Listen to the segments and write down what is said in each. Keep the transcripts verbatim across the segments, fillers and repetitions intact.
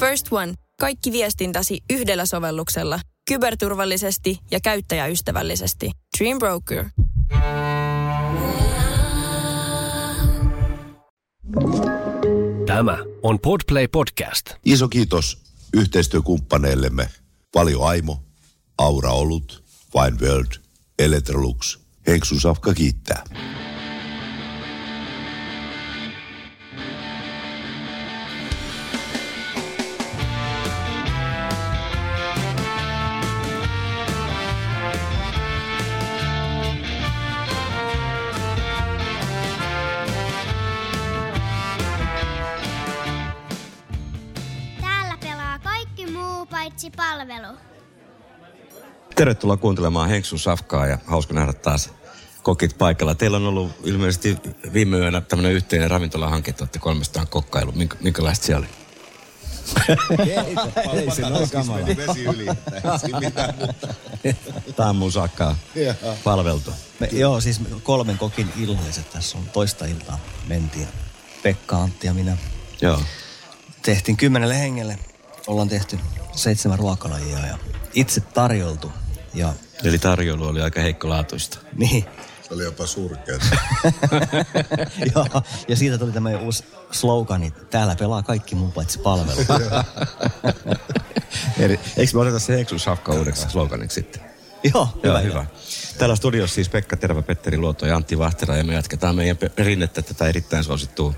First One. Kaikki viestintäsi yhdellä sovelluksella. Kyberturvallisesti ja käyttäjäystävällisesti. Dream Broker. Tämä on Podplay Podcast. Iso kiitos yhteistyökumppaneillemme Valio Aimo, Aura Olut, Fine World, Electrolux. Henksu Safka kiittää. Palvelu. Tervetuloa kuuntelemaan Henksun Safkaa ja hauska nähdä taas kokit paikalla. Teillä on ollut ilmeisesti viime yönä tämmöinen yhteinen ravintolahanke, että olette kolmestaan kokkailu. Minkä, minkälaista siellä oli? Ei se noin kamala. Vesi yli, mitään, mutta... Tämä on mun Sakkaa palveltu. Me, joo, siis kolmen kokin ilhaiset. Tässä on toista iltaa mentiin. Pekka, Antti ja minä. Joo. Tehtiin kymmenelle hengelle. Ollaan tehty seitsemän ruokalajia ja itse tarjoltu. Ja... Eli tarjoilu oli aika heikkolaatuista. Niin. Se oli jopa surkeaa. Joo, ja siitä tuli tämä uusi slogani, täällä pelaa kaikki muu paitsi palvelu. Eikö me oteta se Henksu Safka uudeksi sloganiksi sitten? Joo, hyvä. Hyvä. Täällä studiossa siis Pekka Tervä, Petteri Luoto ja Antti Vahtera ja me jatketaan meidän perinnettä tätä erittäin suosittua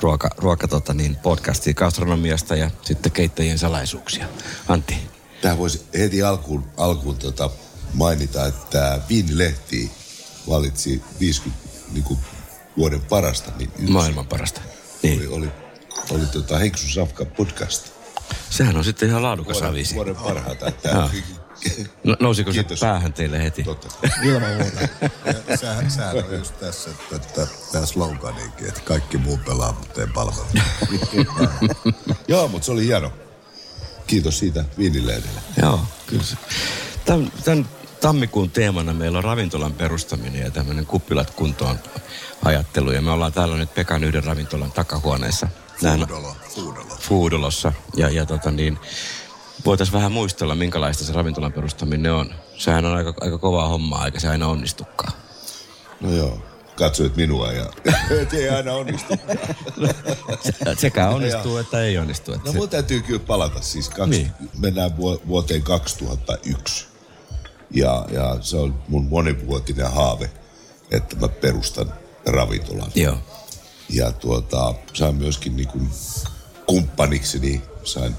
ruoka, ruoka tota niin, podcastia gastronomiasta ja sitten keittäjien salaisuuksia. Antti. Tämä voisi heti alkuun, alkuun tota mainita, että V I N-lehti valitsi viidenkymmenen niin kuin, vuoden parasta. Niin yksi. Maailman parasta. Niin. Oli, oli, oli tota Henksu Safka podcast. Sehän on sitten ihan laadukas avisi. Vuoden parhaata. Että no, nousiko se päähän teille heti? Totta. Ilman muuta. Sehän, sehän on just tässä, että, että tämä sloganikin, että kaikki muu pelaa, mutta ei palvelu. Joo, mutta se oli hieno. Kiitos siitä viinilehdelle. Joo, kyllä se. Tämän, tämän tammikuun teemana meillä on ravintolan perustaminen ja tämmöinen kuppilat kuntoon ajattelu. Ja me ollaan täällä nyt Pekan yhden ravintolan takahuoneessa. Foodolo. Foodolo. Foodolossa. Ja, ja tota niin... Voitaisiin vähän muistella, minkälaista se ravintolan perustaminen on. Sehän on aika, aika kovaa hommaa, eikä se aina onnistukaan. No joo, katsoit minua ja et ei aina onnistukaan. Sekä onnistuu, ja että ei onnistu. Että no se... mun täytyy kyllä palata siis. Kaksi... Niin. Mennään vuoteen kaksituhattayksi. Ja, ja se on mun monivuotinen haave, että mä perustan ravintolan. Joo. Ja tuota, sain myöskin niin kuin kumppanikseni, sain...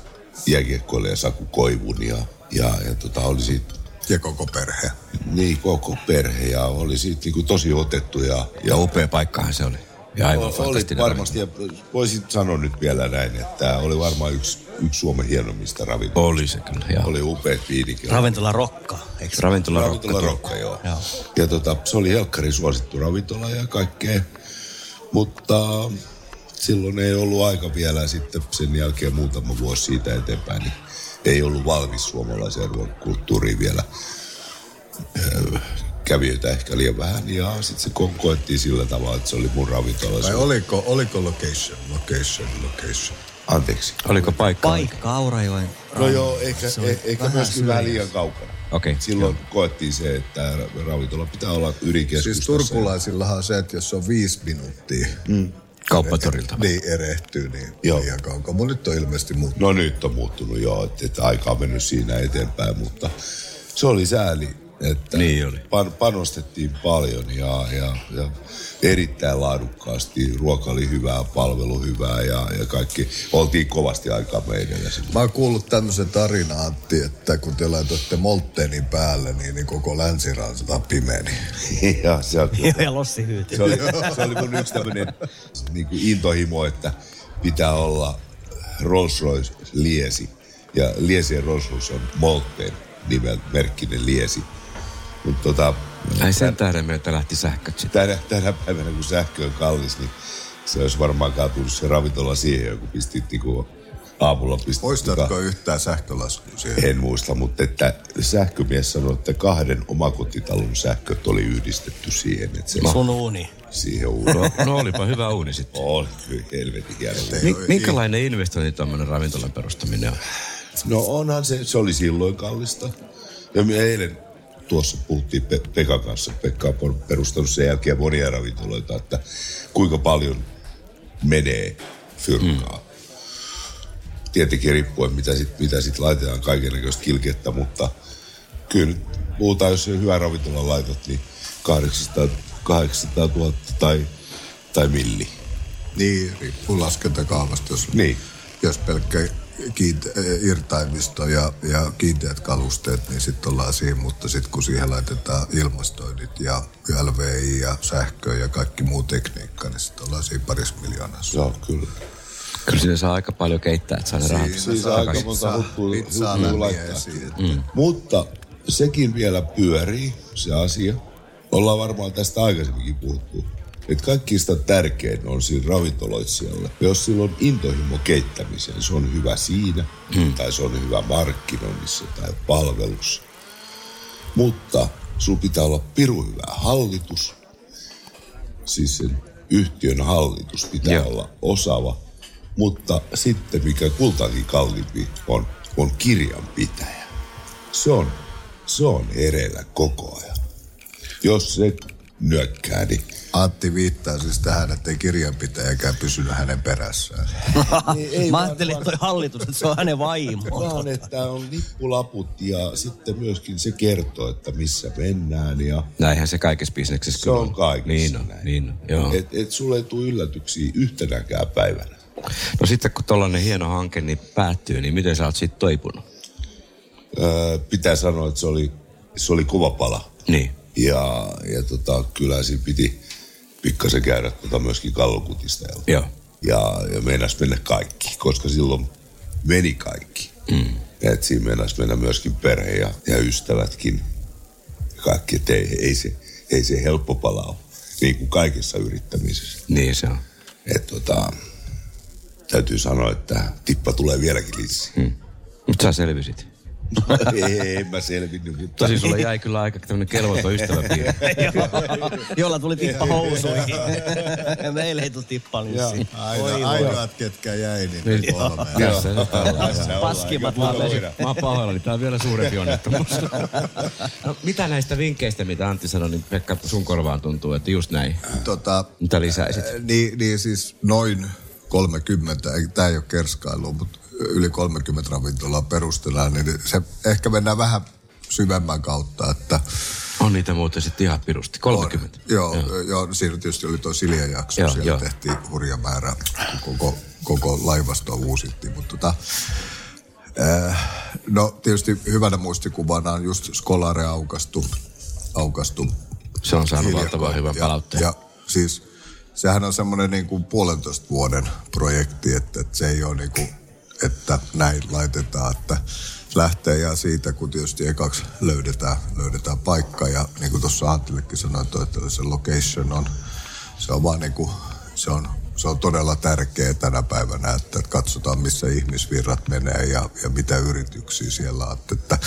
jääkiekkoilija Saku Koivun ja, ja, ja tota, oli siitä... Ja koko perhe. Niin, koko perhe ja oli siitä niin kuin tosi otettu ja... Ja upea paikkahan se oli. Ja aivan oli, fantastinen varmasti ravintola. Ja voisin sanoa nyt vielä näin, että oli varmaan yksi, yksi Suomen hienommista ravintolista. Oli se kyllä, joo. Oli upeat viinikin. Ravintola Rokka, eikö? Ravintola, ravintola Rokka, Rokka joo. joo. Ja tota, se oli helkkarin suosittu ravintola ja kaikkea, mutta... Silloin ei ollut aika vielä sitten sen jälkeen muutama vuosi siitä eteenpäin, niin ei ollut valmis suomalaiseen ruokakulttuuriin vielä. Öö, kävijöitä ehkä liian vähän ja sitten se konkoettiin sillä tavalla, että se oli mun ravintola. Tai oliko, oliko location, location, location? Anteeksi. Oliko paikka? Paikka Aurajoen. No joo, eikä, eikä myöskin vähän liian kaukana. Okay, silloin joo. Koettiin se, että ravintola pitää olla ydinkeskustassa. Siis turkulaisillahan on se, että jos on viisi minuuttia... Mm. Kauppatorilta. Niin, erehtyy niin liian kaukaa. Mutta nyt on ilmeisesti muuttunut. No nyt on muuttunut joo, että et aika on mennyt siinä eteenpäin, mutta se oli sääli, että niin oli. Pan, panostettiin paljon ja, ja, ja erittäin laadukkaasti. Ruoka oli hyvää, palvelu hyvää ja, ja kaikki. Oltiin kovasti aikaa meidän. Mä oon kuullut tämmöisen tarinan, Antti, että kun te laitoitte Moltenin päälle, niin, niin koko länsiransa pimeni. Ja, se on, ja lossi hyytyi. Se oli, se oli mun yksi tämmöinen niin kuin intohimo, että pitää olla Rolls-Royce liesi. Ja liesien Rolls-Royce on Molten. Nimen merkkinen liesi. Mutta tota... Ai sen tähden meiltä lähti sähköt sitten. Tänä, tänä päivänä, kun sähkö on kallis, niin se olisi varmaan kaatunut se ravintola siihen, kun pistit niinku aamulla... Pistit, muistatko kuka... yhtään sähkölaskua siihen? En muista, mutta että sähkömies sanoi, että kahden omakotitalon sähköt oli yhdistetty siihen. Että se... Sun uuni. siihen uuniin. No, no olipa hyvä uuni sitten. Oli kyllä helvetin hieno uuni. Mi- minkälainen investointi tämmöinen ravintolan perustaminen on? No onhan se, se oli silloin kallista. Ja me eilen tuossa puhuttiin Pe- Pekan kanssa. Pekka on perustanut sen jälkeen monia ravintoloita, että kuinka paljon menee fyrkkaa. Mm. Tietenkin riippuen, mitä sitten mitä sit laitetaan kaikennäköistä kilkettä, mutta kyllä puhutaan, jos hyvä ravintola laitat, niin kahdeksansataa tuhatta tai, tai milli. Niin, riippuu laskentakaavasta, jos, niin. jos pelkkä kiinte- irtaimisto ja, ja kiinteät kalusteet, niin sitten ollaan siinä, mutta sitten kun siihen laitetaan ilmastoinnit ja L V I ja sähkö ja kaikki muu tekniikka, niin sitten ollaan siinä parissa miljoonaa. Joo, kyllä. Kyllä siinä saa aika paljon keittää, että saa ne rahat. Siinä saa aika monta huttua laittaa. Mm. Mutta sekin vielä pyörii, se asia. Ollaan varmaan tästä aikaisemminkin puhuttu. Että kaikista tärkein on siinä ravintoloitsijalla. Jos sillä on intohimo keittämiseen, se on hyvä siinä. Mm. Tai se on hyvä markkinoinnissa tai palvelussa. Mutta sun pitää olla pirun hyvä hallitus. Siis sen yhtiön hallitus pitää yeah. olla osaava. Mutta sitten, mikä kultakin kalliimpi on, on kirjanpitäjä. Se on, se on hereillä koko ajan. Jos se nyökkää, niin... Antti viittaa siis tähän, ettei kirjanpitäjäkään pysynyt hänen perässään. Niin, mä ajattelin, että toi hallitus, että se on hänen vaimoa. Vaan, että on lippulaput ja sitten myöskin se kertoo, että missä mennään. Ja... Näinhän se kaikessa bisneksessä se kyllä on. Se on kaikessa niin, näin. Niin, joo. Et, et sulle ei tule yllätyksiä yhtenäkään päivänä. No sitten kun tollainen hieno hanke niin päättyy, niin miten sä oot siitä toipunut? Öö, pitää sanoa, että se oli, se oli kova pala. Niin. Ja, ja tota, kyllä siinä piti pikkasen käydä tota myöskin kallokutistajalta. Joo. Ja, ja meinasi mennä kaikki, koska silloin meni kaikki. Mm. Et siinä meinasi mennä myöskin perhe ja, ja ystävätkin. Kaikki, et ei, ei, se, ei se helppo pala ole. Niin kuin kaikessa yrittämisessä. Niin se on. Et tota... Täytyy sanoa, että tippa tulee vieläkin lisää. Hmm. Mutta sä selvisit. Ei, en mä selvinnyt, mutta... Tosi sulla jäi kyllä aika tämmönen kelvoton ystäväpiiri. Jolla tuli tippa housuihin. Meille ei tule tippaa lisää. Ainoat, ketkä jäi, niin kolme. Paskimmat vaan vesi. Mä oon pahoillani, tää on vielä suurempi onnettomuus. No mitä näistä vinkkeistä, mitä Antti sanoi, niin Pekka, sun korvaan tuntuu, että just näin. Tota... Mitä lisäisit? Niin siis noin... kolmekymmentä, tämä ei ole kerskailua, mutta yli kolmekymmentä ravintolaa perustellaan, niin se ehkä mennään vähän syvemmän kautta, että... On niitä muuten sitten ihan pirusti, kolmekymmentä. On, joo, joo. joo, siinä tietysti oli tuo Siljan jakso, siellä joo. tehtiin hurja määrä, koko, koko laivasto uusittiin, mutta tota... Äh, no tietysti hyvänä muistikuvana on just Skolari aukastu, aukastu. Se on saanut valtavan hyvän palautteen. Ja siis... Sehän on semmoinen niin kuin puolentoista vuoden projekti, että, että se ei ole niin kuin, että näin laitetaan, että lähtee ja siitä, kun tietysti ekaksi löydetään, löydetään paikka. Ja niin kuin tuossa Antillekin sanoi, että se location on, se on vaan niin kuin, se on, se on todella tärkeä tänä päivänä, että katsotaan missä ihmisvirrat menee ja, ja mitä yrityksiä siellä on. Että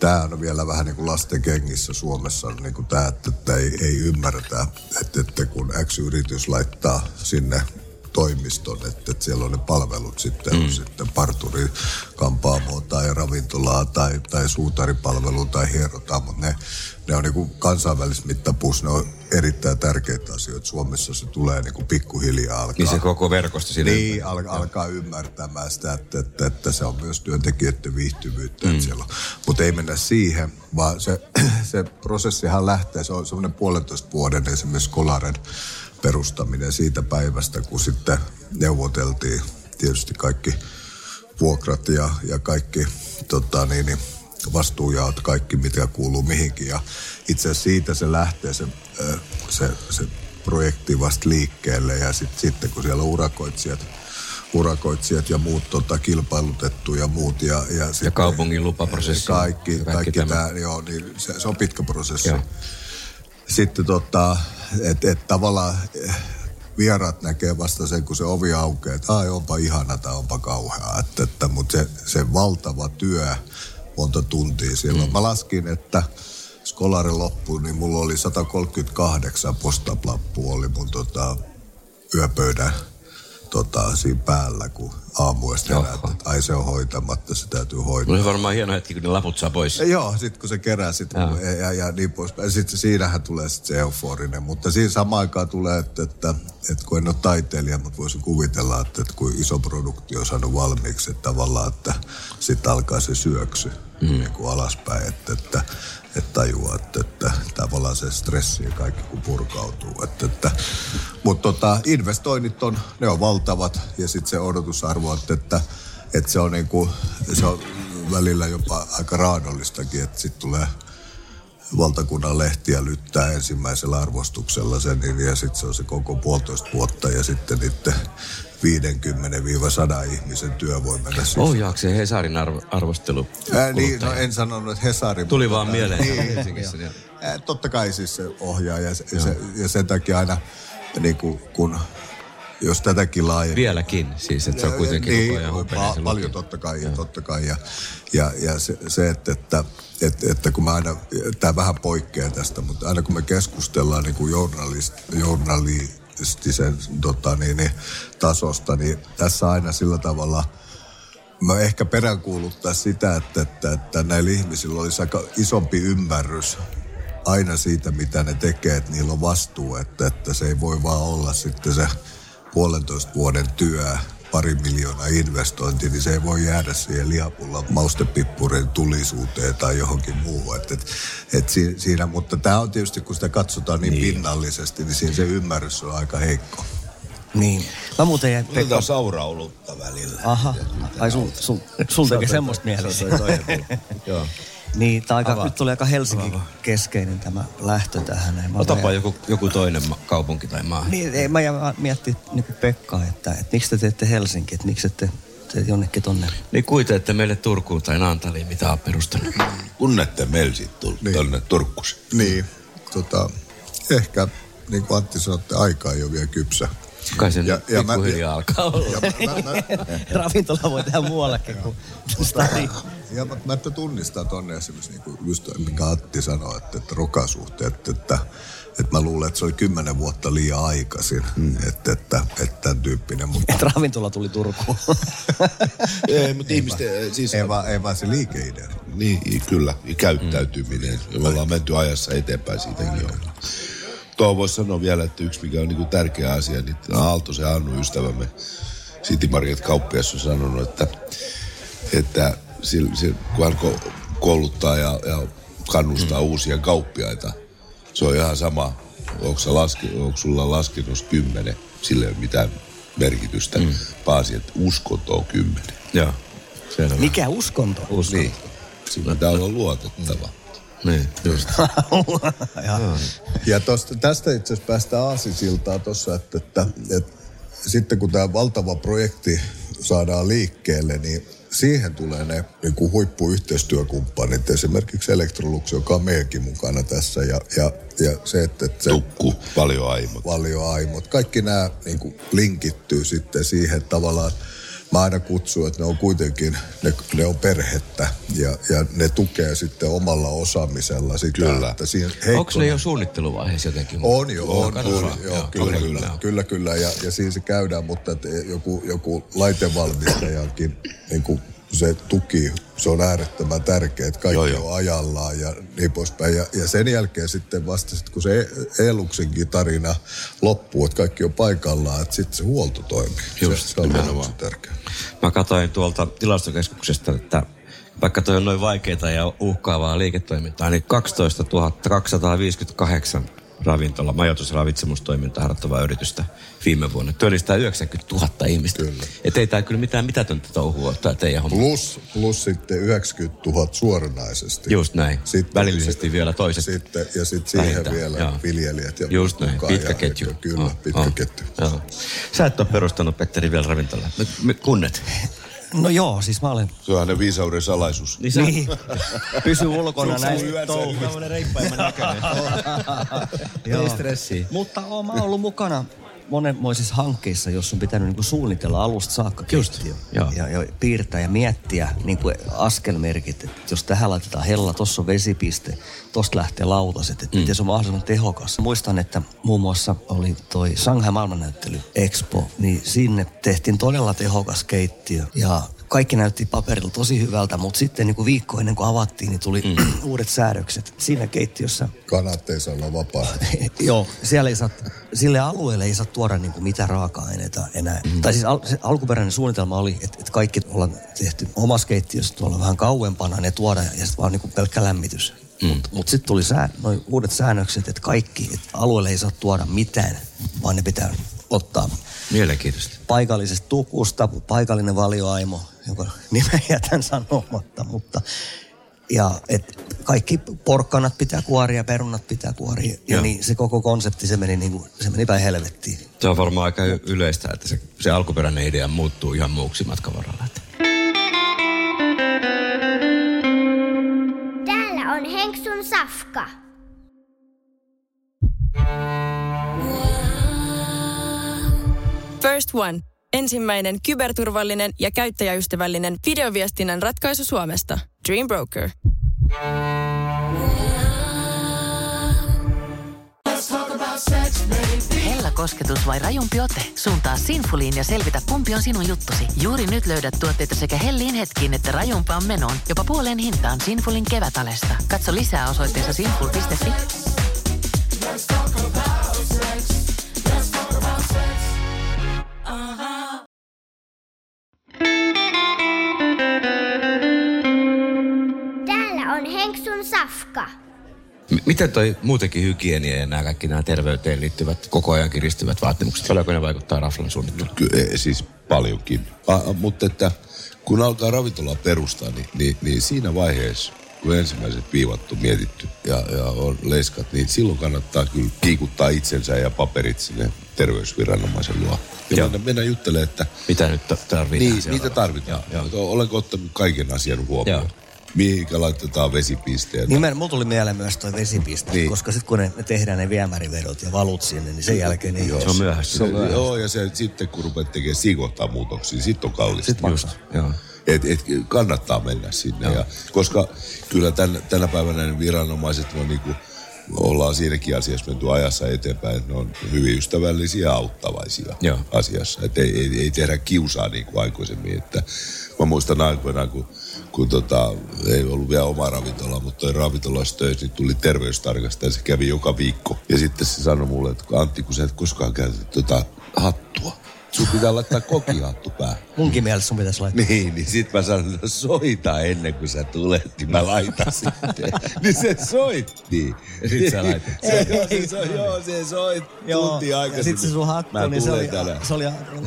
tämä on vielä vähän niin kuin lasten kengissä Suomessa on niin kuin tämä, että, että ei, ei ymmärretä, että, että kun X-yritys laittaa sinne toimiston, että, että siellä on ne palvelut sitten, mm. sitten parturi, kampaamoa tai ravintolaa tai, tai suutaripalvelua tai hierotaan, mutta ne, ne on niin kuin kansainvälisessä mittapuussa, ne on erittäin tärkeitä asioita. Suomessa se tulee niin kuin pikkuhiljaa alkaa. Niin se koko verkosto sinne. Niin, al, alkaa ymmärtämään sitä, että, että, että se on myös työntekijöiden viihtyvyyttä. Mm. Mutta ei mennä siihen, vaan se, se prosessihan lähtee, se on semmoinen puolentoista vuoden esimerkiksi Kolaren perustaminen siitä päivästä, kun sitten neuvoteltiin tietysti kaikki vuokrat ja, ja kaikki tota niin, niin vastuujaot, kaikki mitä kuuluu mihinkin. Ja itse asiassa siitä se lähtee se, se, se projekti vasta liikkeelle ja sit, sitten kun siellä on urakoitsijat, urakoitsijat ja muut tota, kilpailutettu ja muut. Ja, ja, ja kaupungin lupaprosessi. Kaikki, kaikki, kaikki tämä, joo, niin se, se on pitkä prosessi. Joo. Sitten tota, että et tavallaan vieraat näkee vasta sen, kun se ovi aukeaa, että ai onpa ihana tai onpa kauheaa. Että, että, mutta se, se valtava työ, monta tuntia silloin. Mm. Mä laskin, että Skolari loppuun, niin mulla oli sata kolmekymmentäkahdeksan postaplappua oli mun tota, yöpöydän tota, siinä päällä, kun aamuista heräät, että ai se on hoitamatta, se täytyy hoitaa. Oli varmaan hieno hetki, kun ne laput saa pois. Ja joo, sit kun se kerää sit, ja, ja, ja niin poispäin. Sitten siinähän tulee sit se euforinen, mutta siinä samaan aikaan tulee, että, että, että kun en ole taiteilija, mutta voisin kuvitella, että, että kun iso produkti on saanut valmiiksi, että tavallaan, että sit alkaa se syöksy mm. niin kuin alaspäin, että, että että tajua, että, että tavallaan se stressi ja kaikki kun purkautuu. Että, että, mutta tota, investoinnit on, ne on valtavat ja sitten se odotusarvo, että, että, että se, on niinku, se on välillä jopa aika raadollistakin, että sitten tulee valtakunnan lehtiä lyttää ensimmäisellä arvostuksella sen ja sitten se on se koko puolitoista vuotta ja sitten niiden viisikymmentä sataan ihmisen työ voi mennä sisään. Ohjaako se Hesarin arvo, arvostelu? Ää, niin, no en sanonut, että Hesarin. Tuli vaan mieleen. Niin, Helsingissä. Niin. Ää, totta kai siis se ohjaa ja, se, se, ja sen takia aina niin kuin, kun jos tätäkin laajemmin. Vieläkin siis, että se on kuitenkin niin, koko ajan hupenee. Niin, paljon totta kai ja totta kai. Ja, ja, ja se, se, että, että, että, että kun mä aina, tämä vähän poikkeaa tästä, mutta aina kun me keskustellaan niin kuin journalist, journali, sen tota, niin, niin, tasosta, niin tässä aina sillä tavalla mä ehkä peräänkuuluttaa sitä, että, että, että näillä ihmisillä olisi aika isompi ymmärrys aina siitä, mitä ne tekee, että niillä on vastuu, että, että se ei voi vaan olla sitten se puolentoista vuoden työ, pari miljoonaa investointi, niin se ei voi jäädä siihen lihapulla maustepippurin tulisuuteen tai johonkin muuhun. Et, et, et siinä, mutta tämä on tietysti, kun sitä katsotaan niin, niin pinnallisesti, niin siinä se ymmärrys on aika heikko. Niin. Mä muuten jäin... Mulla taas Aura Olutta välillä. Aha. Ai sul, sul, sul tekee semmoista mieleen. Joo. Niin, tää aika, nyt tuli aika Helsinki-keskeinen tämä lähtö tähän. Otapa joku, joku toinen ma- kaupunki tai maa. Niin, ei, mä miettin niin kuin Pekkaa, että, että miksi te teette Helsinki, että miksi te teette jonnekin tonne. Niin kuitenkin, että meille Turkuun tai Naantaliin, mitä on perustanut. Kun ette meillä sitten niin. Tuonne Turkkuun. Niin, tota, ehkä, niin kuin Antti sanoi, että aika ei ole vielä kypsä. Kai sen pikkuhiljaa alkaa olla. Ravintola voi tehdä muuallekin kuin stari. Ja mä, mä että tunnistan tonne esimerkiksi, niin kuin just, mikä Antti sanoi, että, että rokasuhteet, että, että, että mä luulen, että se oli kymmenen vuotta liian aikaisin, mm. että, että, että tämän tyyppinen. Mutta... Että ravintola tuli Turkuun. Ei, mutta ihmisten... Siis... Ei, vaan, ei vaan se liikeidea. Niin, kyllä, käyttäytyminen. Mm. Me ollaan menty ajassa eteenpäin siitäkin. Tuo voisi sanoa vielä, että yksi mikä on niin tärkeä asia, niin Aaltosen Annu ystävämme City Market-kauppias on sanonut, että, että kun hän kouluttaa ja, ja kannustaa hmm. uusia kauppiaita, se on ihan sama, onko, laske, onko sulla laskenut kymmenen, sillä ei ole mitään merkitystä, hmm. paasi, että uskonto on kymmenen. Joo. Mikä uskonto? Uskonto. Niin, sillä tämä on luotettava. Hmm. Niin, just. ja ja tosta, tästä itse asiassa päästään aasinsiltaan tuossa, että, että, että sitten kun tämä valtava projekti saadaan liikkeelle, niin siihen tulee ne niin kuin huippuyhteistyökumppanit, esimerkiksi Electrolux, joka on meidänkin mukana tässä. Ja, ja, ja se, että, että se, Tukku, Valio Aimot. Valio Aimot. Kaikki nämä niin kuin linkittyy sitten siihen tavallaan. Mä aina kutsun, että ne on kuitenkin, ne, ne on perhettä ja, ja ne tukee sitten omalla osaamisella sitä. Kyllä. Että siinä heikkona... Onko ne jo suunnitteluvaiheessa jotenkin? On jo, on, on, on, on joo, kyllä, kyllä, kyllä, kyllä, kyllä ja, ja siinä se käydään, mutta että joku, joku laitevalmistajankin, niin kuin se tuki, se on äärettömän tärkeä, että kaikki joo, joo. on ajallaan ja niin poispäin. Ja, ja sen jälkeen sitten vasta, sit, kun se Eluksenkin tarina loppuu, että kaikki on paikallaan, että sitten se huolto toimii. Just, se, se on nimenomaan tärkeä. Mä katsoin tuolta tilastokeskuksesta, että vaikka toi on noin vaikeaa ja uhkaavaa liiketoimintaa, niin kaksitoistatuhatta kaksisataaviisikymmentäkahdeksan ravintola, majoitus- ja ravitsemustoimintaa harjoittavaa yritystä viime vuonna. Työllistää yhdeksänkymmentätuhatta ihmistä. Että ei tämä kyllä mitään mitätöntä touhua ottaa teidän hommaa. Plus, plus sitten yhdeksänkymmentätuhatta suoranaisesti. Just näin. Sitten, välillisesti sitten, vielä toiset. Sitten, ja sitten siihen vähintään. Vielä joo. Viljelijät. Ja just näin, pitkä ketju. Kyllä, oh, pitkä oh. ketju. Joo. Sä et ole perustanut, Petteri, vielä ravintolaa. Me, me kunnet. No joo, siis mä olen... Se on ne viisauden salaisuus. Niin, niin. Pysy ulkona näistä touhuista. Mä olen reippaimman näköinen. Ei stressiä. Mutta oon, mä oon ollut mukana monenmoisissa hankkeissa, jos on pitänyt niin kuin suunnitella alusta saakka ketju. Ja, ja piirtää ja miettiä niin kuin askelmerkit, että jos tähän laitetaan hella, tossa on vesipiste, tosta lähtee lautaset, että mm. miten se on mahdollisimman tehokas. Muistan, että muun muassa oli toi Shanghai maailmannäyttely Expo, niin sinne tehtiin todella tehokas keittiö ja kaikki näytti paperilla tosi hyvältä, mutta sitten niin kuin viikko ennen kuin avattiin, niin tuli mm. uudet säädökset siinä keittiössä. Kanat ei saa olla vapaa. Joo, siellä ei saa, sille alueelle ei saa tuoda niin kuin mitään raaka-aineita enää. Mm. Tai siis al, alkuperäinen suunnitelma oli, että, että kaikki ollaan tehty omassa keittiössä tuolla vähän kauempana, ne tuodaan ja sitten vaan niin kuin pelkkä lämmitys. Mm. Mutta mut sitten tuli sää, noi uudet säännökset, että kaikki, että alueelle ei saa tuoda mitään, vaan ne pitää ottaa. Mielenkiintoista. Paikallisesta Tukusta, paikallinen Valio Aimo, joka nimeä jätän sanomatta, mutta ja et kaikki porkkanat pitää kuoria, perunat pitää kuoria. Ja niin se koko konsepti, se meni, niin kuin, se meni päin helvettiin. Se on varmaan aika yleistä, että se, se alkuperäinen idea muuttuu ihan muuksi matkan varrella. Täällä on Henksun Safka. First One. Ensimmäinen kyberturvallinen ja käyttäjäystävällinen videoviestinnän ratkaisu Suomesta. Dream Broker. Hella kosketus vai rajumpi ote? Suuntaa Sinfuliin ja selvitä, kumpi on sinun juttusi. Juuri nyt löydät tuotteita sekä helliin hetkiin että rajumpaan menoon. Jopa puoleen hintaan Sinfulin kevätalesta. Katso lisää osoitteessa sinful piste fi. Safka. M- miten toi muutenkin hygienia ja nämä kaikki nämä terveyteen liittyvät koko ajan kiristyvät vaatimukset, paljonko ne vaikuttaa raflan suunnitteluun? Kyllä, siis paljonkin. A, mutta että kun alkaa ravintola perustaa, niin, niin, niin siinä vaiheessa, kun ensimmäiset piivat on mietitty ja, ja on leiskat, niin silloin kannattaa kyllä kiikuttaa itsensä ja paperit sinne terveysviranomaisen luo. Ja mennä juttelemaan, että mitä nyt tarvitaan. Niin, mitä tarvitaan. Joo, joo. Olenko ottanut kaiken asian huomioon? Joo. Mihinkä laitetaan vesipisteen? Nimen, mulla tuli mieleen myös toi vesipiste, niin. Koska sitten kun ne, ne tehdään ne viemärivedot ja valut sinne, niin sen jälkeen ne se on myöhäistä. Joo, ja se, sitten kun rupeat tekemään siinä kohtaa muutoksia, sitten on kallista. Sitten maksaa. Joo. Et, et, kannattaa mennä sinne, ja, koska kyllä tän, tänä päivänä ne viranomaiset on niinku, ollaan siinäkin asiassa menty ajassa eteenpäin, että ne on hyvin ystävällisiä ja auttavaisia Joo. asiassa. Et ei, ei, ei tehdä kiusaa niin kuin aikaisemmin. Että mä muistan aikoinaan, kun, kun tota, ei ollut vielä oma ravintola, mutta toi ravintolassa töissä, niin tuli terveystarkastaja, se kävi joka viikko. Ja sitten se sanoi mulle, että Antti, kun sä et koskaan käytä tota hattua. Sun pitää laittaa kokihattu päähän. Munkin mielestä sun pitäisi laittaa. Niin, niin sit mä sanoin, että soita ennen kuin sä tulet, niin mä laitan sitten. Niin se soitti. Ja sit sä laitat. Se, joo, se, so, joo, se soitti. Tunti aikaisemmin. Ja sit se sun hattu, mä niin se oli, se oli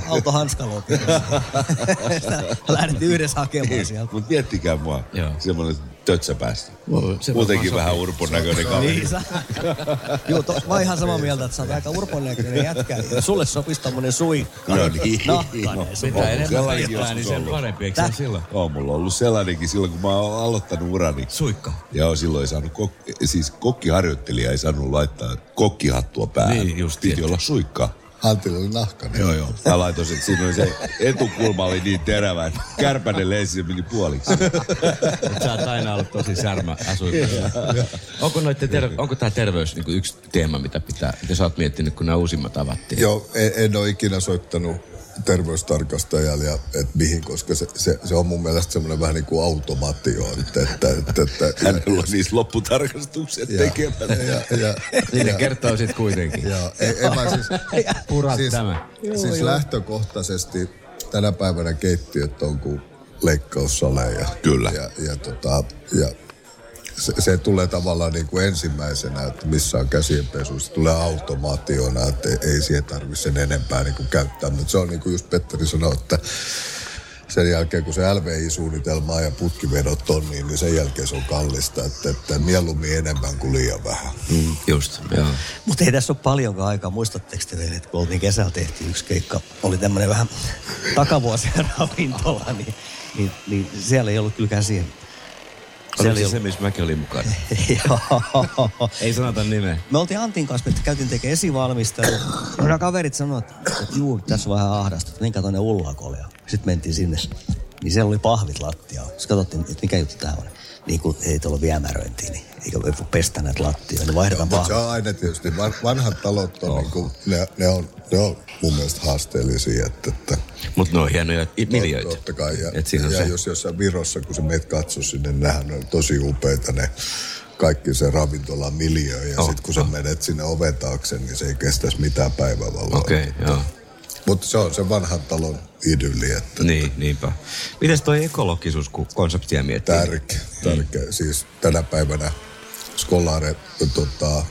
autohanskalo. Sitä lähdettiin yhdessä hakemaan sieltä. Mut miettikää mua, semmonen tötsä päästä. Muutenkin vähän urpon näköinen kaveri. Niin, sä. Joo, to, mä oon ihan samaa mieltä, että sä oot aika urpon näköinen jätkä. Sulle sopisi tommonen suikka. No niin. Nahkainen. Mitä enemmän jättää, niin sen parempi. Eikö se silloin? Joo, mulla on ollut sellainenkin silloin, kun mä oon aloittanut urani. Suikka. Joo, silloin ei saanut, kok- siis kokkiharjoittelija ei saanut laittaa kokkihattua päähän. Niin, just tietysti. Piti olla suikka. Antilla oli nahkainen. Joo, joo. Mä laitoin, että siinä oli se etukulma oli niin terävä, että kärpäinen leisi meni puoliksi. Sä oot aina ollut tosi särmä asuikässä. Onko, ter- onko tää terveys niinku yksi teema, mitä pitää, mitä sä oot miettinyt, kun nämä uusimmat avattiin? Joo, en, en ole ikinä soittanut terveystarkastajalle, että mihin, koska se, se, se on mun mielestä semmoinen vähän niin kuin automaatio. Että, että, että, että, hänellä on niissä lopputarkastukset tekemään. Niiden kertoo sitten kuitenkin. Joo, en, en mä siis, siis, tämä. siis joo, joo. Lähtökohtaisesti tänä päivänä keittiöt on kuin leikkaussaleja. Kyllä. Ja, ja, tota, ja se, se tulee tavallaan niin kuin ensimmäisenä, että missä on käsienpesu. Se tulee automaationa, että ei siihen tarvitse sen enempää niin kuin käyttää. Mutta se on niin kuin just Petteri sanoi, että sen jälkeen kun se L V I-suunnitelma ja putkivedot on, niin sen jälkeen se on kallista. Että, että mieluummin enemmän kuin liian vähän. Mm, just, joo. Mutta ei tässä ole paljonkaan aikaa. Muistatteko te vielä, että kun oltiin kesällä tehtiin yksi keikka, oli tämmöinen vähän takavuosien ravintola, niin, niin, niin siellä ei ollut kyllä käsien. Se oli se, missä mäkin olin mukana. Joo. Ei sanota nimeä. Me oltiin Antin kanssa, me käytiin tekemään esivalmistelua. Ja kaverit sanoivat, että juu, tässä on vähän ahdasta. Niin kato ne ullakolia. Sitten mentiin sinne. Niin siellä oli pahvit lattialla. Sitten katsottiin, että mikä juttu tämä on. Niin kun ei tuolla viemäröintiin, niin eikä voi pestä näitä lattioita. Ne vaihdetaan pahvit. Se on aina tietysti. Vanhat talot on, no. niin kuin, ne, ne on, ne on mun mielestä haasteellisia. Että, että mutta ne on hienoja miljöitä. Totta kai. Ja, ja jos jossain Virossa, kun sä meet katso sinne, nehän on tosi upeita ne kaikki se ravintola miljö. Ja oh, sitten kun oh. sä menet sinne oven taakse, niin se ei kestäisi mitään päivävaloa. Okei, okay, joo. Mutta se on se vanhan talon idylli. Että niin, että niinpä. Mites toi ekologisuus, kun konseptia miettii? Tärkeä, tärkeä. Mm. Siis tänä päivänä Skolari tota,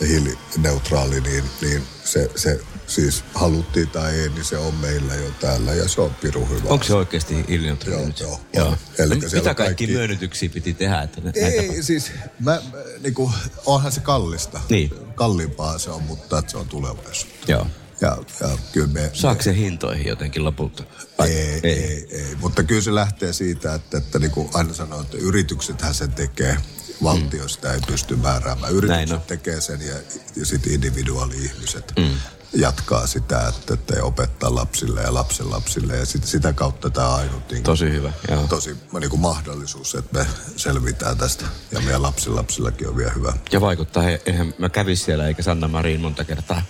hiilineutraali, niin, niin se, se siis haluttiin tai ei, niin se on meillä jo täällä ja se on pirun hyvä. Onko se oikeasti hiilineutraali? Joo, nyt? joo. joo. No, mitä kaikki, kaikki myönnytyksiä piti tehdä? Että ei, näitä siis mä, niinku, onhan se kallista. Niin. Kalliimpaa se on, mutta se on tulevaisuutta. Joo. Ja, ja kyllä me, saako se hintoihin jotenkin lopulta? Ai, ei, ei, ei, ei. Mutta kyllä se lähtee siitä, että, että niin kuin aina sanoo, että yrityksethän sen tekee. Valtio sitä ei pysty määräämään. Yritykset Näin, no. tekee sen ja, ja sitten individuaali-ihmiset mm. jatkaa sitä, että, että opettaa lapsille ja lapsenlapsille. Ja sit, sitä kautta tämä ainut niin, tosi hyvä, joo. tosi niin kuin mahdollisuus, että me selvitään tästä. Ja meidän lapsenlapsillakin on vielä hyvä. Ja vaikuttaa, he, eihän mä kävin siellä eikä Sanna Marin monta kertaa.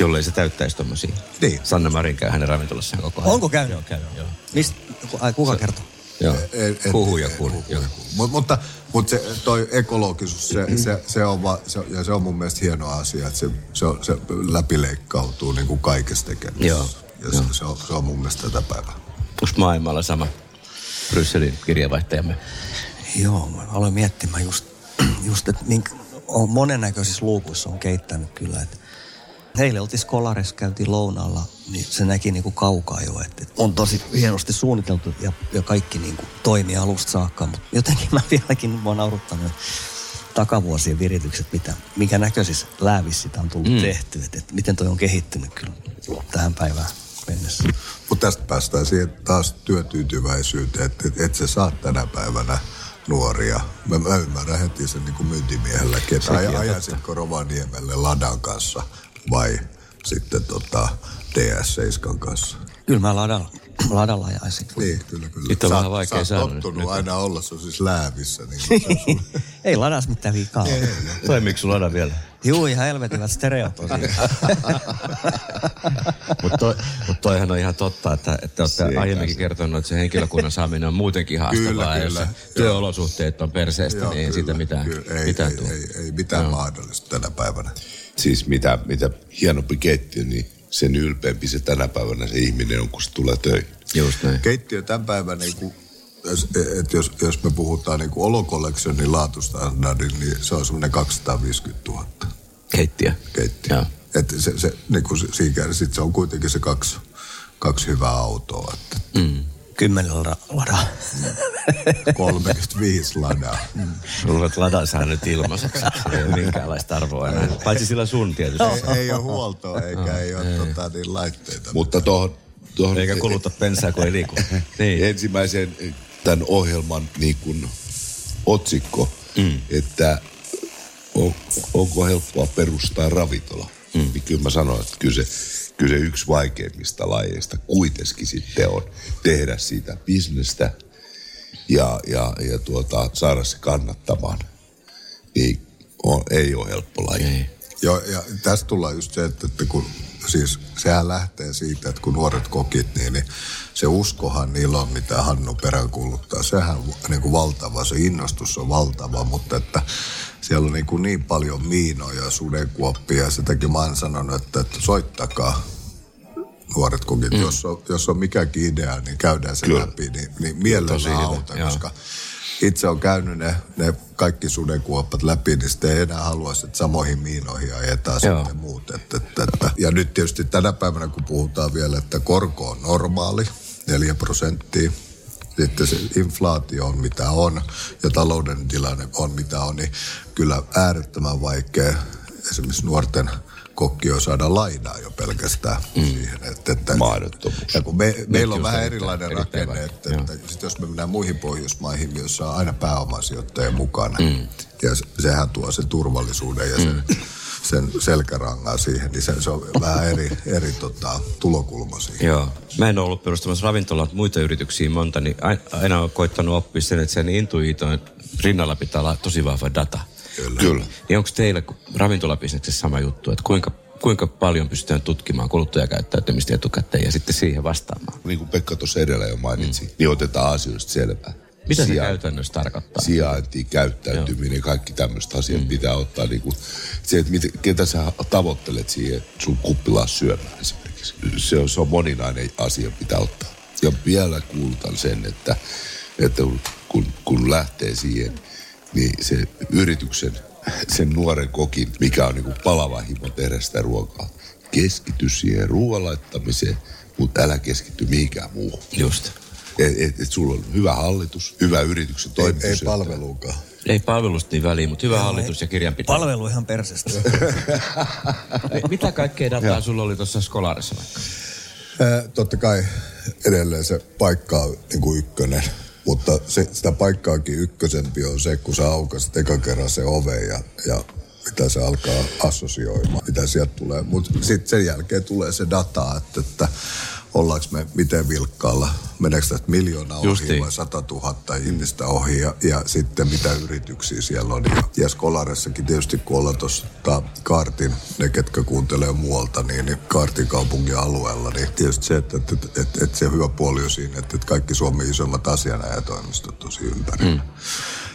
Jollei se täyttäisi tommosia. Niin. Sanna Marin käy hänen ravintolassaan koko ajan. Onko käynyt? Joo, käynyt. Joo. Mist, kuka se, kertoo? Joo, kuhuja kuuluu. Mut, mutta mutta se, toi ekologisuus, se, mm-hmm. se, se, on va, se, ja se on mun mielestä hieno asia, että se, se, se läpileikkautuu niin kuin kaikessa tekemisessä. Joo. Ja se, se, on, se on mun mielestä tätä päivää. Onko maailmalla sama Brysselin kirjeenvaihtajamme? Joo, mä aloin miettimään just, just että mink, on monennäköisissä luukuissa on keittänyt kyllä, että heille oltiin Skolarissa, käytiin lounaalla, niin se näki niin kuin kaukaa jo, että on tosi hienosti suunniteltu ja, ja kaikki niin kuin toimii alusta saakka, mutta jotenkin mä vieläkin vaan nauruttanut takavuosien viritykset, mitä, mikä näköisissä läävissä sitä on tullut mm. tehty, että, että miten toi on kehittynyt kyllä tähän päivään mennessä. Mutta tästä päästään siihen taas työtyytyväisyyteen, että et, et sä saat tänä päivänä nuoria. Mä, mä ymmärrän heti sen niin kuin myyntimiehelläkin, että ajaisitko Rovaniemelle Ladan kanssa vai sitten tota D S seitsemän kanssa. Kyllä mä ladalla, ladalla ajaisin. Niin, kyllä, kyllä. Nyt on vähän vaikea saada. Sä oot tottunut nyt aina olla siis läävissä. Niin ei ladas mitään vikaa. Toimiiko sun lada vielä? Juu, ihan helvetivät stereot on siinä. Mutta toi, mut toihan on ihan totta, että, että olette aiemminkin kertonut, että se henkilökunnan saaminen on muutenkin haastavaa. Kyllä, kyllä. Työolosuhteet on perseestä, joo, niin ei siitä mitään, kyllä, ei, mitään ei, ei, ei mitään no. mahdollista tänä päivänä. Siis mitä, mitä hienompi keittiö, niin sen ylpeämpi se tänä päivänä se ihminen on, kun se tulee töihin. Just näin. Keittiö tämän päivän, niin kun, et jos, jos me puhutaan niin Olo Collectionin laatustandardin, niin se on semmoinen kaksisataaviisikymmentätuhatta. Keittiö? Keittiö. Että se, se, niin kun siinä, sit se on kuitenkin se kaksi, kaksi hyvää autoa. Että mm. Kymmenellä ladaa. kolmekymmentäviisi ladaa. Luulet ladansa nyt ilmaiseksi. Ei ole minkäänlaista arvoa enää. Paitsi sillä sun tietysti. Ei, ei ole huoltoa eikä no, ei ole ei. Tota, niin laitteita. Mutta tohon, tohon eikä kuluta bensaa, kun ei liiku. Niin. Ensimmäisen tämän ohjelman niin kuin otsikko, mm. että on, onko helppoa perustaa ravintola. Mm. Niin kyllä mä sanoin, että kyllä se, kyllä se yksi vaikeimmista lajeista kuitenkin sitten on tehdä siitä bisnestä ja, ja, ja tuota, saada se kannattamaan. Niin on, ei ole helppo laji. Joo, ja tässä tullaan just se, että, että kun, siis sehän lähtee siitä, että kun nuoret kokit, niin, niin se uskohan niillä on, mitä Hannu peräänkuuluttaa. Sehän niin kuin valtava, se innostus on valtava, mutta että siellä on niin, kuin niin paljon miinoja, sudenkuoppia. Sitäkin mä oon sanonut, että, että soittakaa nuoret kokit. Mm. Jos on, jos on mikäkin idea, niin käydään se Kyllä. läpi, niin, niin mielellään auta, koska itse on käynyt ne, ne kaikki sudenkuopat läpi, niin sitten ei enää haluaisi, että samoihin miinoihin ajetaan Joo. sitten muut. Et, et, et, ja nyt tietysti tänä päivänä, kun puhutaan vielä, että korko on normaali, neljä prosenttia. Sitten se inflaatio on mitä on ja talouden tilanne on mitä on, niin kyllä äärettömän vaikea esimerkiksi nuorten kokki on saada lainaa jo pelkästään mm. siihen. Että, että, ja kun me, meillä on vähän erilainen rakenne, että, että sit jos me mennään muihin Pohjoismaihin, joissa on aina pääomasijoittaja mukana, mm. ja sehän tuo sen turvallisuuden ja sen, mm. sen selkärangan siihen, niin se, se on vähän eri, eri tota, tulokulma siihen. Joo. Mä en ole ollut perustamassa ravintolat muita yrityksiä monta, niin aina olen koittanut oppia sen, että sen intuitoin rinnalla pitää olla tosi vahva data. Kyllä. Kyllä. Niin onko teillä ravintolabisneksessä sama juttu, että kuinka, kuinka paljon pystytään tutkimaan kuluttajakäyttäytymistä etukäteen ja sitten siihen vastaamaan? Niin kuin Pekka tuossa edellä jo mainitsi, mm. niin otetaan asioista selvää. Mitä Sija- se käytännössä tarkoittaa? Sijainti, käyttäytyminen, joo, kaikki tämmöiset asiat mm. pitää ottaa. Niin kuin, se, että mit, ketä sä tavoittelet siihen sun kuppilaan syömään esimerkiksi. Se on, se on moninainen asia, pitää ottaa. Ja vielä kuulutan sen, että, että kun, kun lähtee siihen, niin se yrityksen, sen nuoren kokin, mikä on niinku palava himo tehdä sitä ruokaa, keskity siihen ruoan laittamiseen, mutta älä keskity mihinkään muuhun. Just. Että et, et sulla on hyvä hallitus, hyvä yrityksen toimitus. Ei, ei palveluukaan. Ei palvelusta niin väliin, mutta hyvä ja hallitus ja kirjanpito. Palvelu ihan persestä. Mitä kaikkea dataa ja sulla oli tuossa Skolarissa vaikka? Eh, totta kai edelleen se paikka on niin kuin ykkönen. Mutta se, sitä paikkaakin ykkösempi on se, kun sä aukaset ekan kerran se ove ja, ja mitä se alkaa assosioimaan, mitä sieltä tulee. Mutta sitten sen jälkeen tulee se data, että, että ollaanko me miten vilkkaalla, meneekö tästä miljoonaa ohi vai satatuhatta ihmistä ohi ja, ja sitten mitä yrityksiä siellä on. Ja, ja Skolarissakin tietysti kun ollaan tuossa kaartin, ne ketkä kuuntelee muualta, niin, niin kaartin kaupungin alueella, niin tietysti se, että, että, että, että, että se hyvä puoli on siinä, että, että kaikki Suomen isommat asianajatoimistot tosi ympärillä. Mm.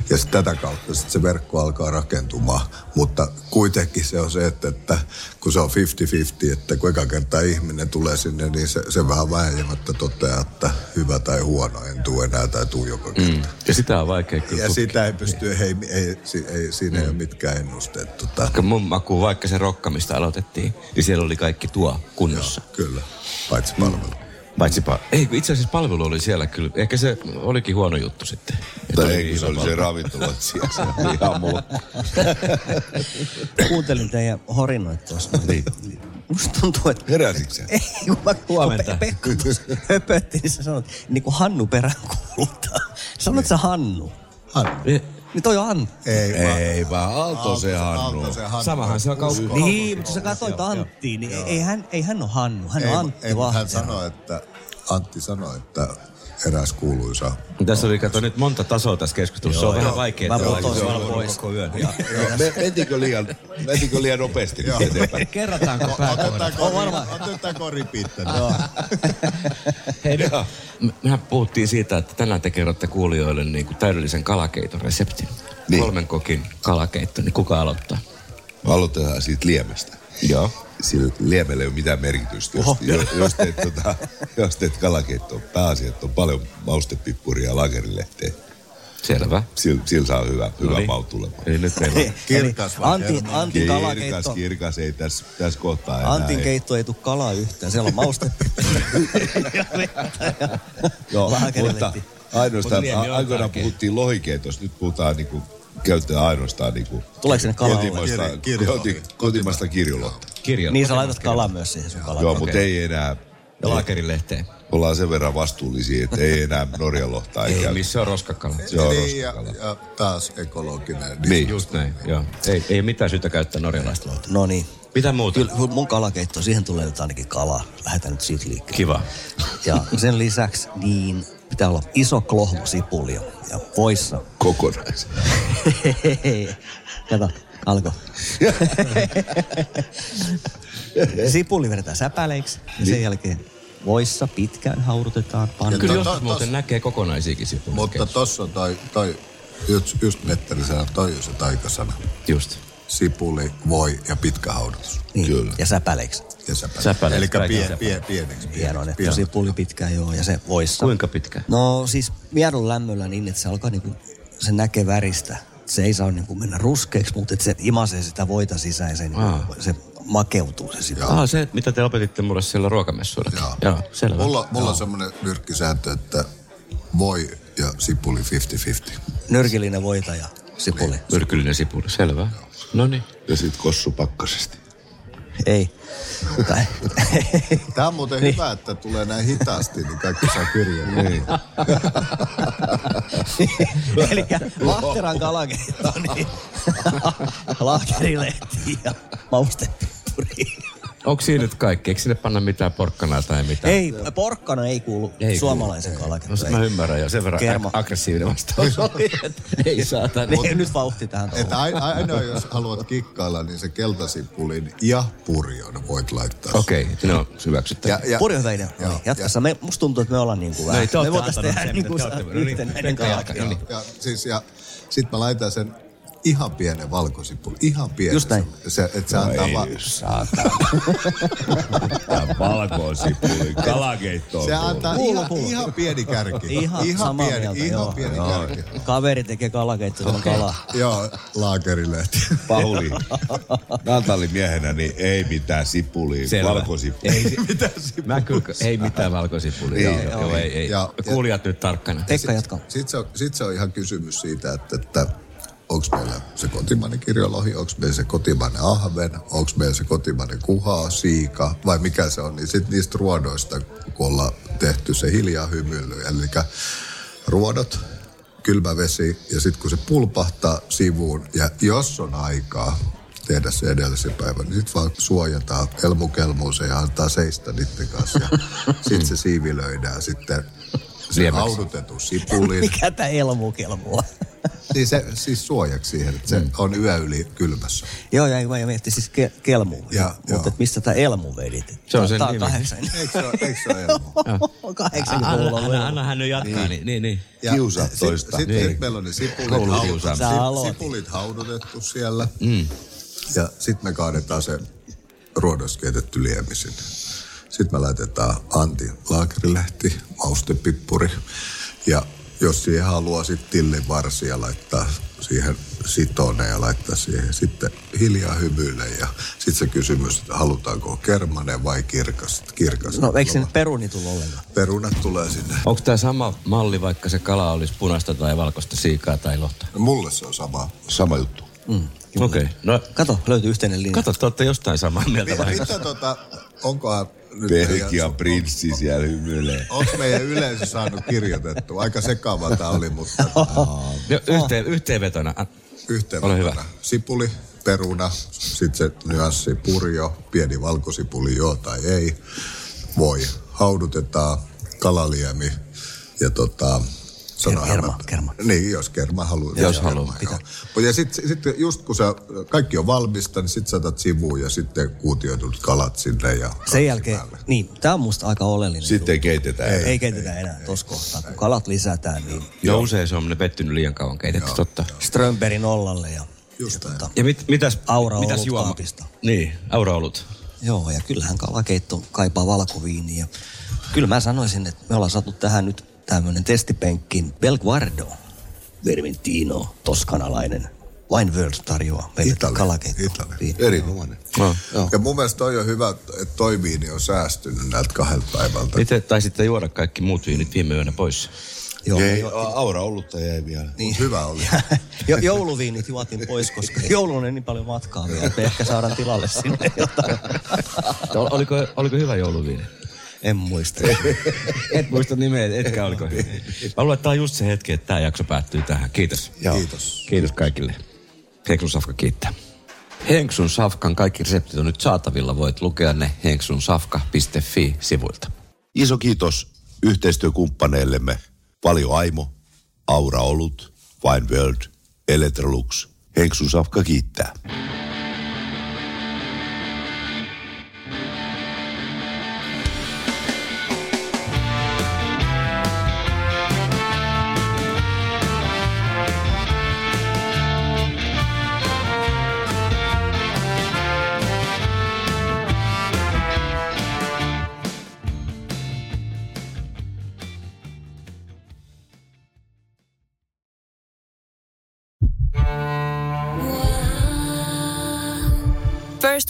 Ja sitten tätä kautta sit se verkko alkaa rakentumaan, mutta kuitenkin se on se, että, että kun se on viisikymmentä viisikymmentä, että kun eka kertaa ihminen tulee sinne, niin se, se vähän vähäjämättä toteaa, että hyvä tai huono, en tuu enää tai tuu joka kerta. Mm. Ja sitä on vaikea kyllä ja tutkia. Sitä ei pysty, hei, ei, si, ei, siinä mm. ei ole mitkään ennusteet. Tota. Mun makuun, vaikka se rokka, mistä aloitettiin, niin siellä oli kaikki tuo kunnossa. Joo, kyllä, paitsi palvelu. Paitsi pa- ei, itse asiassa palvelu oli siellä kyllä. Ehkä se olikin huono juttu sitten. Tai ei, se oli se ravintola siellä. Kuuntelin teidän horinoita tuossa. Niin. Musta tuntuu, että heräsitkö sä? Ei, kun mä huomenta. Pekka höpötti, niin sä sanot, niin kuin Hannu perään kuuluttaa. Sanot sä Hannu? Hannu. Niin toi on Antti. Ei, ei vaan Aalto se Hannu. Samahan se on kaukko. Niin, mutta sä katsoit Anttiin, niin ei hän, ei hän ole Hannu, hän on Antti Vahtera. Hän sanoi, että Antti sanoi, että eräs kuuluisa. Tässä oli, kato, nyt monta tasoa tässä keskustelussa. Se on vähän vaikea. Mä putosin vaan pois koko yön. Mentikö liian, mentikö liian nopeasti? Kerrataanko pääkohdalla? Otetaanko ripittänä? Hei, mehän puhuttiin siitä, että tänään te kerrotte kuulijoille täydellisen kalakeiton reseptin. Kolmen kokin kalakeitto, niin kuka aloittaa? Aloitetaan siitä liemestä. Joo. Sillä liemellä ei ole mitään merkitystä, jos, jo, jos, teet, tota, jos teet kalakeittoa. Pääasiat on paljon maustepippuria ja lakerilehteä. Selvä. Sillä, sillä saa hyvä, hyvä mau tulemaan. Eli nyt meillä on kirkas Antin, Antin kalakeitto. Kirkas, kirkas ei tässä täs kohtaa enää. Antin keitto ei tule kalaa yhtään, siellä on maustepippuria ja vettä ja lakerilehteä. Ainoastaan, aikoinaan puhuttiin lohikeitosta, nyt puhutaan niinku käyttää ainoastaan niinku kotimaista, kotimaista kirjolotta. Kirjolotta. Niin sä laitat kalaa myös siihen sun kalan. Joo, mutta ei enää. Ja laakerilehteen. Ollaan sen verran vastuullisia, että ei enää norjalohtaa. Ei, ei missä on roskakala. Se on niin, roskakala. Ja, ja taas ekologinen. Niin, just näin. Joo. Ei, ei mitään syytä käyttää norjalaista lohtaa. No niin. Mitä muuta? Kyllä, mun kalakeitto, siihen tulee nyt ainakin kalaa. Lähetään nyt siitä liikkeelle. Kiva. Ja sen lisäksi niin pitää olla iso klohmo sipulia ja voissa. Kokonaisena. Kato, alko. Sipuli vedetään säpäleiksi ja sen jälkeen voissa pitkään haudutetaan pannaan. Kyllä joskus muuten näkee kokonaisiakin sipulia. Mutta tossa on toi, toi just, just metterisana, toi on se taikasana. Just. Sipuli, voi ja pitkä haudutus. Niin. Kyllä. Ja säpäleiksi. Ja säpäleiksi. säpäleiksi. Elikkä pien, pien, pieneksi. Hienoinen. Pien. Sipuli pitkä, joo. Ja se voissa. Kuinka pitkä? No siis miedon lämmöllä niin, että se alkaa niinku, se näkee väristä. Se ei saa niinku mennä ruskeaksi, mutta että se imasee sitä voita sisään sen, se makeutuu se sitä. Ah, se mitä te opetitte mulle siellä ruokamessuilla. Joo. Joo, selvä. Mulla, mulla joo. on semmoinen nyrkkisääntö, että voi ja sipuli viisikymmentä viisikymmentä. Nyrkillinen voita ja sipuli. Nyrkillinen sipuli, selvä. Joo. No niin. Ja sit kossu pakkasesti. ei. Tai, ei. Tämä on muuten niin hyvä, että tulee näin hitaasti, niin kaikki saa kirjeen. Niin. Eli Vahteran kalakeitto, niin laakerilehtiin ja maustepipuriin. Onko siinä nyt kaikki? Eikö sinne panna mitään porkkanaa tai mitään? Ei, porkkana ei kuulu ei suomalaisen kalakeittoon. No se mä ymmärrän jo, sen verran Kerma. aggressiivinen vastaus oli, että ei saata. Niin, nyt vauhti tähän touhuun. Ainoa jos haluat kikkailla, niin se keltasipulin ja purjon voit laittaa. Okei, okay, no hyväksytään. Purjo hyvä idea. Jatkassa, ja. Musta tuntuu, että me ollaan niin kuin vähän. Me voitaisiin tehdä niin kuin yhtenäinen kalakeitto. Sitten mä laitan sen. Ihan pienen valkosipuli, ihan pienen. Just näin. Se, et sä no antaa ei, va- saatana. Tää valkosipuli, kalakeittoon. Se antaa puhuu, ihan, puhuu. ihan pieni kärki. Ihan, ihan pieni, mieltä, ihan joo, pieni joo. kärki. Kaveri tekee kalakeittoon, okay. on kala. Joo, laakerilehti. Pauli, Natalli-miehenä, niin ei mitään sipulia, valkosipulia. Ei mitään sipulia. Mä kyllä, ei mitään valkosipulia. Ei, joo, joo, ei, ei. Ja, kuulijat ja, nyt tarkkana. Pekka, jatka. Sit se on, sit se on ihan kysymys siitä, että... että onko meillä se kotimainen kirjolohi, onko meillä se kotimainen ahven, onko meillä se kotimainen kuhaa, siika vai mikä se on. Niin sitten niistä ruodoista, kun ollaan tehty se hiljaa hymyily, eli ruodot, kylmä vesi ja sitten kun se pulpahtaa sivuun ja jos on aikaa tehdä se edellisen päivän, niin sitten vaan suojataan elmukelmuuseen ja antaa seistä niiden kanssa. Sitten se siivilöidään sitten se haudutetun sipulin. Mikä tämä elmukelmu on? Niin se siis suojaksi siihen, että se mm. on yö yli kylmässä. Joo, ja mä miettisin siis ke- kelmuun. Mutta mistä tämä elmu vedit? Se on sen nimi. Kahdeksan. Eikö se ole elmu? Kahdeksankoululla on elmu. Anna hän nyt jatkaa. Niin, niin. niin. Kiusaa toista. Sitten sit, sit meillä on ne sipulit, haud- sipulit haudutettu siellä. Mm. Ja sitten me kaadetaan se ruodossa keitetty liemi sinne. Sitten me laitetaan Antti laakerilehti, maustepippuri ja... Jos siihen haluaa sitten tillin varsia laittaa siihen sitone ja laittaa siihen sitten hiljaa hymyille. Ja sitten se kysymys, että halutaanko kermanen vai kirkas. kirkas no eikö sinne peruni tule ollenkaan? Perunat tulee sinne. Onko tämä sama malli, vaikka se kala olisi punaista tai valkoista siikaa tai lohta? No, mulle se on sama, sama juttu. Mm, Okei. Okay. No, kato, löytyy yhteinen linja. Kato, te olette jostain samaa mieltä vai? Mitä tota, onkohan... Pelkia prinssi siellä hymyilee. Onko meidän yleisö saanut kirjoitettua? Aika sekava tämä oli, mutta... Yhteen, yhteenvetona. Yhteenvetona. Ole hyvä. Sipuli, peruna, sitten se nyanssi, purjo, pieni valkosipuli, joo tai ei. Voi. Haudutetaan, kalaliemi ja tota... Kerma, kerma, kerma. Niin, jos kerma haluaa. Jos haluaa. Ja sitten sit just kun sä, kaikki on valmista, niin sit saatat sivuun ja sitten kuutioitut kalat sinne ja... Sen jälkeen, päälle. Niin, tää on musta aika oleellinen. Sitten ei keitetä enää. Ei keitetä enää tuossa kohtaa, kun kalat lisätään, niin... Joo, usein se on ne pettynyt liian kauan keitettäisiin, totta. Strömberg nollalle ja... Just näin. Ja, ja mit, mitäs... Aura Olut kaapista. Niin, Aura Olut. Joo, ja kyllähän kalakeitto kaipaa valkoviiniä. Kyllä mä sanoisin, että me ollaan saatu tähän nyt... Tämmöinen testipenkkin Belguardo Vermentino, toskanalainen Fine World tarjoaa meille kalakeittoa. Erinomainen. No, ja mun mielestä toi on hyvä, että toi viini on säästynyt näiltä kahdelta päivältä. Itse taisitte juoda kaikki muut viinit viime yönä pois. Joo, ei, jo, Aura Olutta jäi vielä. Niin. Hyvä oli. Jouluviinit juotin pois, koska joulun ei niin paljon matkaa vielä, että ehkä saadaan tilalle sinne jotain. oliko, oliko hyvä jouluviini? En muista. Et muista nimeä, etkä oliko hyvä. Mä luulen, että tää on just se hetki, että tää jakso päättyy tähän. Kiitos. Joo. Kiitos. Kiitos kaikille. Henksun Safka kiittää. Henksun Safkan kaikki reseptit on nyt saatavilla. Voit lukea ne henksun safka piste fi-sivuilta. Iso kiitos yhteistyökumppaneillemme Valio Aimo, Aura Olut, Fine World, Electrolux. Henksun Safka kiittää. First